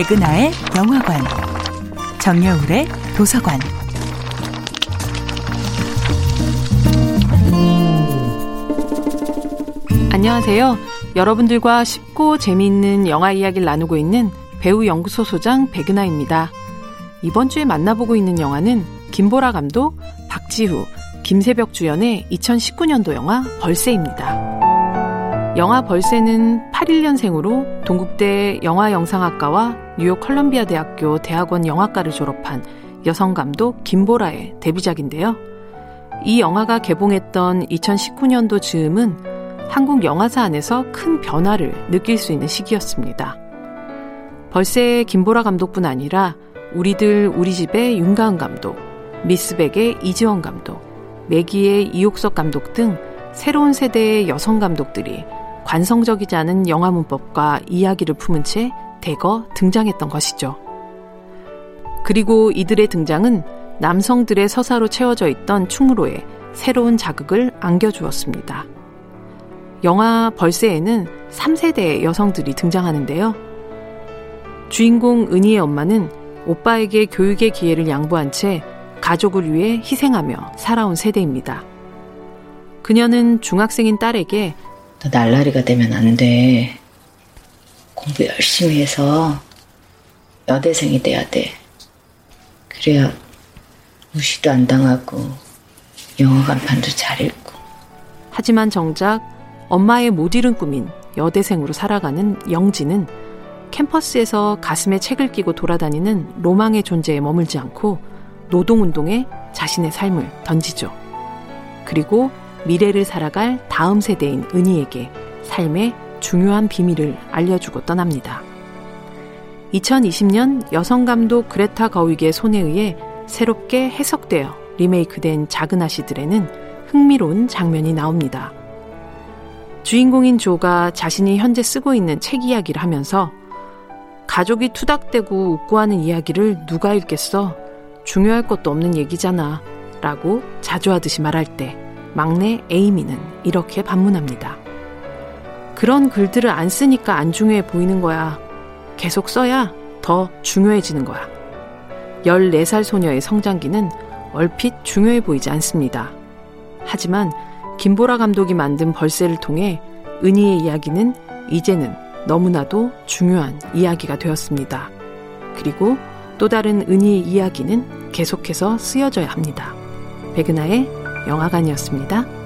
백은하의 영화관, 정여울의 도서관. 안녕하세요. 여러분들과 쉽고 재미있는 영화 이야기를 나누고 있는 배우연구소 소장 백은하입니다. 이번 주에 만나보고 있는 영화는 김보라 감독, 박지후, 김세벽 주연의 2019년도 영화 벌새입니다. 영화 벌새는 81년생으로 동국대 영화영상학과와 뉴욕 컬럼비아 대학교 대학원 영화과를 졸업한 여성감독 김보라의 데뷔작인데요. 이 영화가 개봉했던 2019년도 즈음은 한국 영화사 안에서 큰 변화를 느낄 수 있는 시기였습니다. 벌새의 김보라 감독뿐 아니라 우리들 우리집의 윤가은 감독, 미스백의 이지원 감독, 매기의 이옥석 감독 등 새로운 세대의 여성 감독들이 관성적이지 않은 영화 문법과 이야기를 품은 채 대거 등장했던 것이죠. 그리고 이들의 등장은 남성들의 서사로 채워져 있던 충무로에 새로운 자극을 안겨주었습니다. 영화 벌새에는 3세대의 여성들이 등장하는데요. 주인공 은희의 엄마는 오빠에게 교육의 기회를 양보한 채 가족을 위해 희생하며 살아온 세대입니다. 그녀는 중학생인 딸에게 너 날라리가 되면 안 돼. 공부 열심히 해서 여대생이 돼야 돼. 그래야 무시도 안 당하고 영어 간판도 잘 읽고. 하지만 정작 엄마의 못 이룬 꿈인 여대생으로 살아가는 영지는 캠퍼스에서 가슴에 책을 끼고 돌아다니는 로망의 존재에 머물지 않고 노동운동에 자신의 삶을 던지죠. 그리고 미래를 살아갈 다음 세대인 은희에게 삶의 중요한 비밀을 알려주고 떠납니다. 2020년 여성감독 그레타 거윅의 손에 의해 새롭게 해석되어 리메이크된 작은 아씨들에는 흥미로운 장면이 나옵니다. 주인공인 조가 자신이 현재 쓰고 있는 책 이야기를 하면서 가족이 투닥대고 웃고 하는 이야기를 누가 읽겠어? 중요할 것도 없는 얘기잖아 라고 자주하듯이 말할 때 막내 에이미는 이렇게 반문합니다. 그런 글들을 안 쓰니까 안 중요해 보이는 거야. 계속 써야 더 중요해지는 거야. 14살 소녀의 성장기는 얼핏 중요해 보이지 않습니다. 하지만 김보라 감독이 만든 벌새를 통해 은희의 이야기는 이제는 너무나도 중요한 이야기가 되었습니다. 그리고 또 다른 은희의 이야기는 계속해서 쓰여져야 합니다. 백은하의 영화관이었습니다.